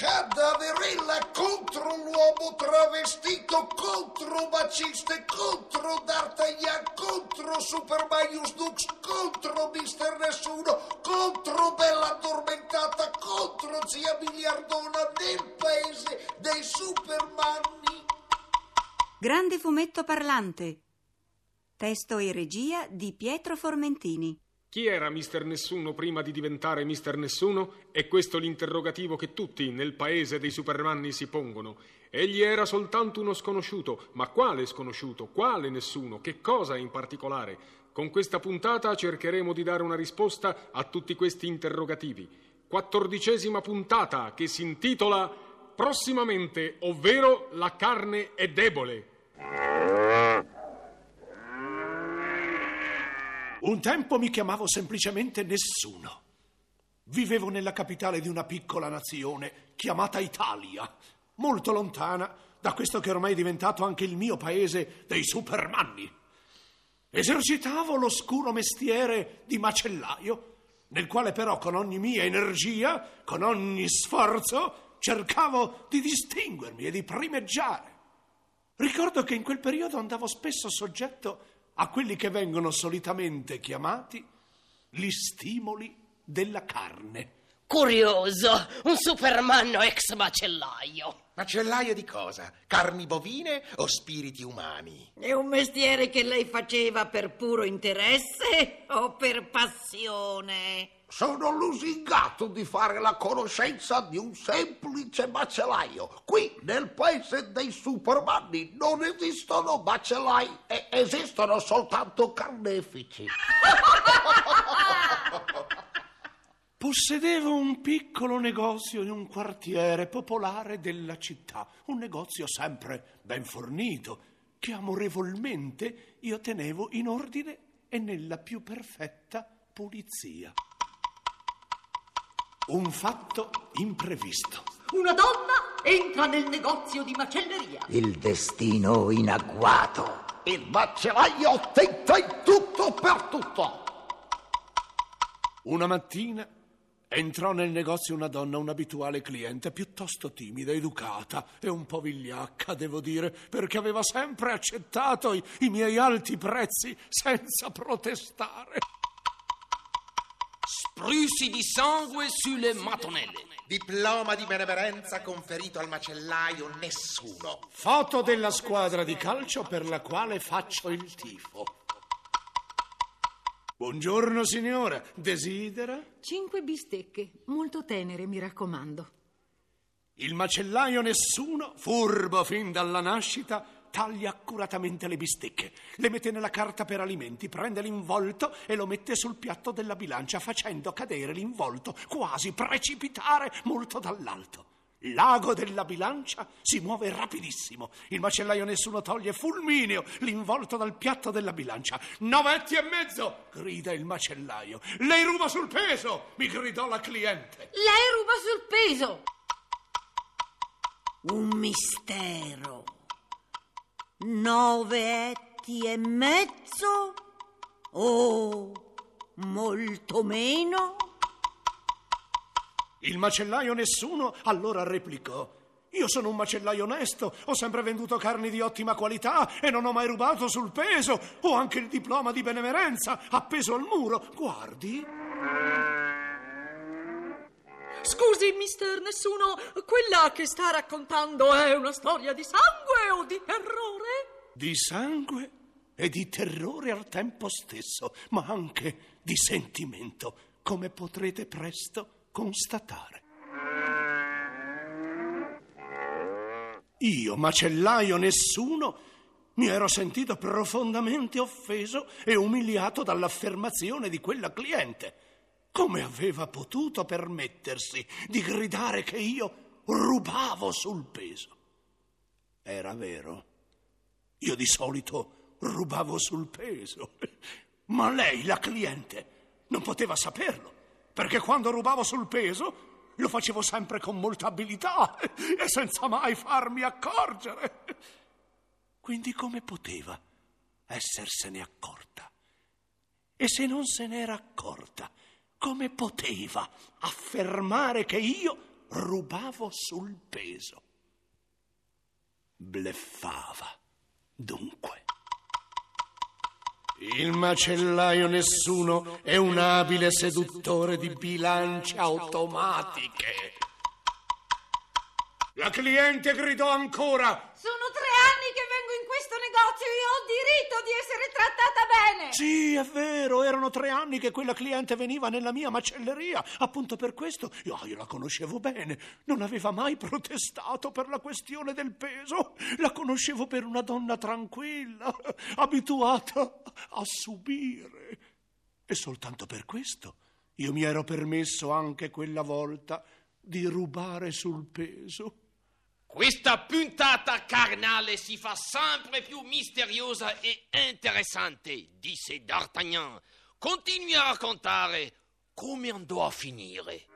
Cadaverella contro l'uomo travestito, contro Maciste, contro D'Artagnan, contro Supermanius Dux, contro Mister Nessuno, contro Bella Addormentata, contro Zia Biliardona, nel paese dei Supermanni. Grande fumetto parlante. Testo e regia di Pietro Formentini. Chi era Mister Nessuno prima di diventare Mister Nessuno? È questo l'interrogativo che tutti nel paese dei Supermanni si pongono. Egli era soltanto uno sconosciuto, ma quale sconosciuto? Quale nessuno? Che cosa in particolare? Con questa puntata cercheremo di dare una risposta a tutti questi interrogativi. 14ª puntata che si intitola Prossimamente, ovvero La carne è debole. Un tempo mi chiamavo semplicemente Nessuno. Vivevo nella capitale di una piccola nazione chiamata Italia, molto lontana da questo che ormai è diventato anche il mio paese dei Supermanni. Esercitavo l'oscuro mestiere di macellaio, nel quale però con ogni mia energia, con ogni sforzo, cercavo di distinguermi e di primeggiare. Ricordo che in quel periodo andavo spesso soggetto a quelli che vengono solitamente chiamati gli stimoli della carne. Curioso, un supermanno ex macellaio. Macellaio di cosa? Carni bovine o spiriti umani? È un mestiere che lei faceva per puro interesse o per passione? Sono lusingato di fare la conoscenza di un semplice macellaio. Qui, nel paese dei Supermanni, non esistono macellai, esistono soltanto carnefici. Possedevo un piccolo negozio in un quartiere popolare della città, un negozio sempre ben fornito, che amorevolmente io tenevo in ordine e nella più perfetta pulizia. Un fatto imprevisto. Una donna entra nel negozio di macelleria. Il destino in agguato. Il macellaio tenta in tutto per tutto. Una mattina entrò nel negozio una donna, un abituale cliente, piuttosto timida, educata e un po' vigliacca, devo dire, perché aveva sempre accettato i miei alti prezzi senza protestare. Spruzzi di sangue sulle mattonelle. Diploma di benemerenza conferito al macellaio Nessuno. Foto della squadra di calcio per la quale faccio il tifo. Buongiorno signora, desidera? 5 bistecche, molto tenere, mi raccomando. Il macellaio Nessuno, furbo fin dalla nascita, taglia accuratamente le bistecche, le mette nella carta per alimenti, prende l'involto e lo mette sul piatto della bilancia, facendo cadere l'involto, quasi precipitare molto dall'alto. L'ago della bilancia si muove rapidissimo. Il macellaio Nessuno toglie fulmineo l'involto dal piatto della bilancia. 9,5, grida il macellaio. Lei ruba sul peso, mi gridò la cliente. Lei ruba sul peso. Un mistero. 9,5 o molto meno? Il macellaio Nessuno allora replicò: io sono un macellaio onesto, ho sempre venduto carni di ottima qualità e non ho mai rubato sul peso, ho anche il diploma di benemerenza appeso al muro, guardi. Scusi, Mister Nessuno, quella che sta raccontando è una storia di sangue o di terrore? Di sangue e di terrore al tempo stesso, ma anche di sentimento, come potrete presto constatare. Io, macellaio Nessuno, mi ero sentito profondamente offeso e umiliato dall'affermazione di quella cliente. Come aveva potuto permettersi di gridare che io rubavo sul peso? Era vero. Io di solito rubavo sul peso. Ma lei, la cliente, non poteva saperlo, perché quando rubavo sul peso lo facevo sempre con molta abilità e senza mai farmi accorgere. Quindi come poteva essersene accorta? E se non se n'era accorta, come poteva affermare che io rubavo sul peso. Bleffava, dunque. Il macellaio Nessuno è un abile seduttore di bilance automatiche. La cliente gridò ancora: sono 3 anni che vengo in questo negozio e ho diritto di essere trattata bene. Sì, è vero, erano 3 anni che quella cliente veniva nella mia macelleria. Appunto per questo io la conoscevo bene. Non aveva mai protestato per la questione del peso. La conoscevo per una donna tranquilla, abituata a subire. E soltanto per questo io mi ero permesso anche quella volta di rubare sul peso. Questa puntata carnale si fa sempre più misteriosa e interessante, disse D'Artagnan. Continui a raccontare come andò a finire.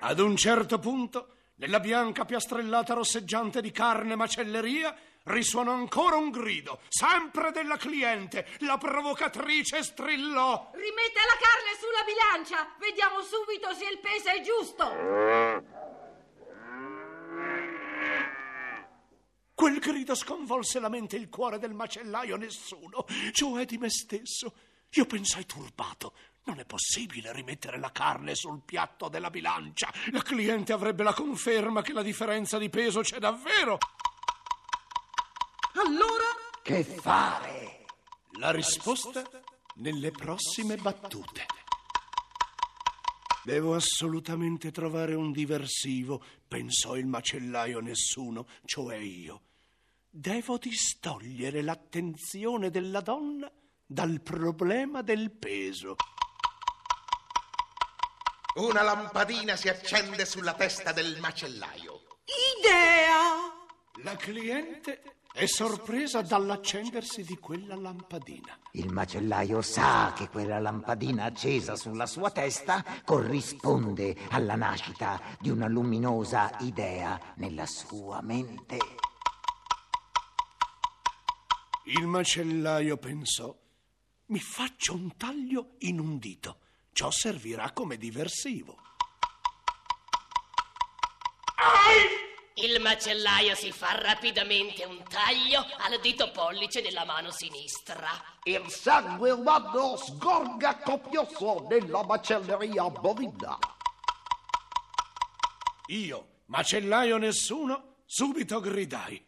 Ad un certo punto, nella bianca piastrellata rosseggiante di carne macelleria, risuonò ancora un grido, sempre della cliente. La provocatrice strillò: rimetta la carne sulla bilancia, vediamo subito se il peso è giusto. Quel grido sconvolse la mente e il cuore del macellaio Nessuno, cioè di me stesso. Io pensai turbato: non è possibile rimettere la carne sul piatto della bilancia. La cliente avrebbe la conferma che la differenza di peso c'è davvero. Allora, che fare? La risposta nelle prossime battute. Devo assolutamente trovare un diversivo, pensò il macellaio Nessuno, cioè io. Devo distogliere l'attenzione della donna dal problema del peso. Una lampadina si accende sulla testa del macellaio. Idea! La cliente è sorpresa dall'accendersi di quella lampadina. Il macellaio sa che quella lampadina accesa sulla sua testa corrisponde alla nascita di una luminosa idea nella sua mente. Il macellaio pensò: mi faccio un taglio in un dito, ciò servirà come diversivo. Il macellaio si fa rapidamente un taglio al dito pollice della mano sinistra. Il sangue umano sgorga copioso nella macelleria bovina. Io, macellaio Nessuno, subito gridai: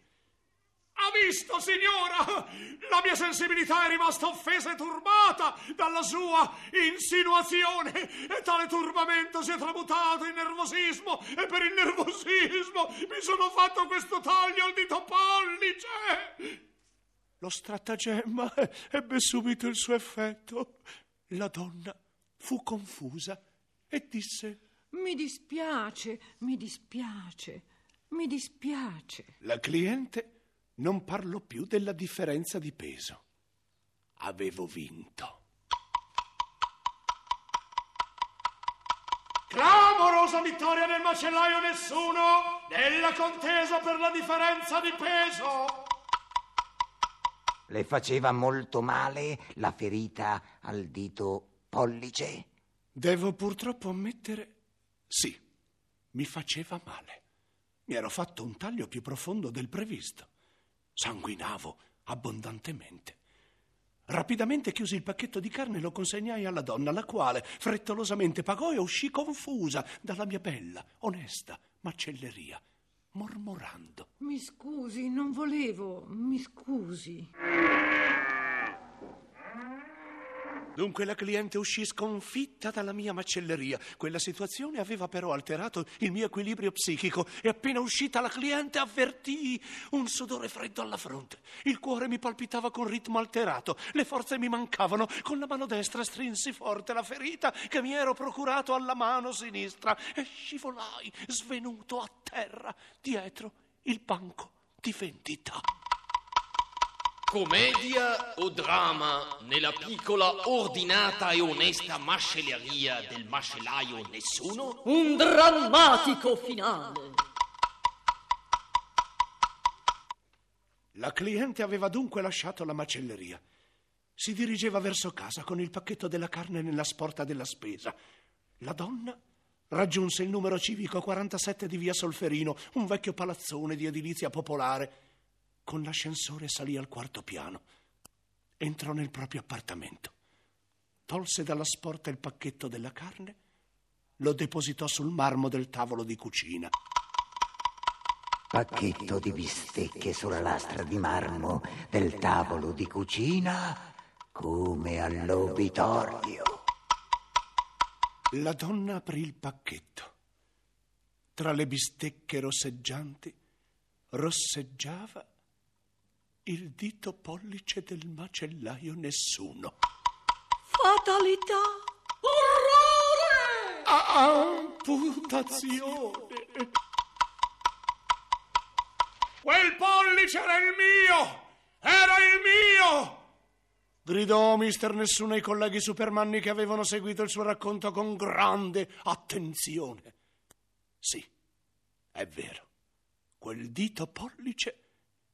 ha visto, signora? La mia sensibilità è rimasta offesa e turbata dalla sua insinuazione e tale turbamento si è tramutato in nervosismo e per il nervosismo mi sono fatto questo taglio al dito pollice. Lo stratagemma ebbe subito il suo effetto. La donna fu confusa e disse: mi dispiace, mi dispiace, mi dispiace. La cliente non parlo più della differenza di peso. Avevo vinto. Clamorosa vittoria del macellaio Nessuno nella contesa per la differenza di peso. Le faceva molto male la ferita al dito pollice? Devo purtroppo ammettere, sì, mi faceva male. Mi ero fatto un taglio più profondo del previsto. Sanguinavo abbondantemente. Rapidamente chiusi il pacchetto di carne e lo consegnai alla donna, la quale frettolosamente pagò e uscì confusa dalla mia bella, onesta macelleria, mormorando: mi scusi, non volevo, mi scusi. Dunque la cliente uscì sconfitta dalla mia macelleria. Quella situazione aveva però alterato il mio equilibrio psichico e appena uscita la cliente avvertii un sudore freddo alla fronte. Il cuore mi palpitava con ritmo alterato, le forze mi mancavano. Con la mano destra strinsi forte la ferita che mi ero procurato alla mano sinistra e scivolai svenuto a terra dietro il banco di vendita. Commedia o dramma nella piccola, ordinata e onesta macelleria del macellaio Nessuno? Un drammatico finale! La cliente aveva dunque lasciato la macelleria. Si dirigeva verso casa con il pacchetto della carne nella sporta della spesa. La donna Raggiunse il numero civico 47 di via Solferino, un vecchio palazzone di edilizia popolare. Con l'ascensore salì al quarto piano. Entrò nel proprio appartamento. Tolse dalla sporta il pacchetto della carne, lo depositò sul marmo del tavolo di cucina. Pacchetto di bistecche sulla lastra di marmo del tavolo di cucina, come all'obitorio. La donna aprì il pacchetto. Tra le bistecche rosseggianti rosseggiava il dito pollice del macellaio Nessuno. Fatalità! Orrore! Amputazione! Quel pollice era il mio! Era il mio! Gridò Mister Nessuno ai colleghi supermanni che avevano seguito il suo racconto con grande attenzione. Sì, è vero. Quel dito pollice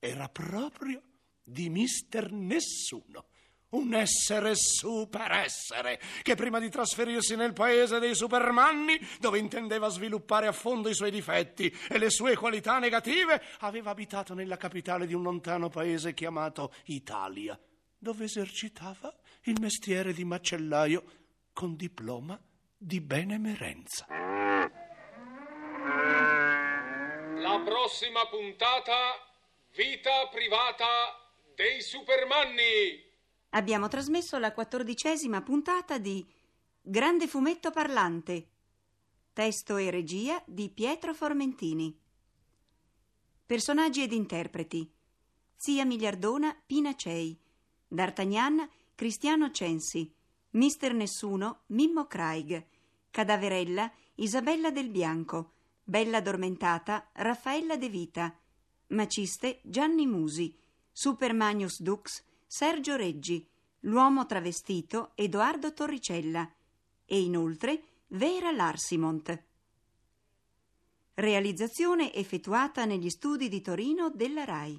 era proprio di Mister Nessuno, un essere superessere che prima di trasferirsi nel paese dei supermanni, dove intendeva sviluppare a fondo i suoi difetti e le sue qualità negative, aveva abitato nella capitale di un lontano paese chiamato Italia, dove esercitava il mestiere di macellaio con diploma di benemerenza. La prossima puntata... Vita privata dei supermanni! Abbiamo trasmesso la 14ª puntata di Grande fumetto parlante. Testo e regia di Pietro Formentini. Personaggi ed interpreti: Zia Biliardona, Pina Cei; D'Artagnan, Cristiano Censi; Mister Nessuno, Mimmo Craig; Cadaverella, Isabella Del Bianco; Bella addormentata, Raffaella De Vita; Maciste, Gianni Musi; Supermanius Dux, Sergio Reggi; l'uomo travestito, Eduardo Torricella; e inoltre Vera Larsimont. Realizzazione effettuata negli studi di Torino della RAI.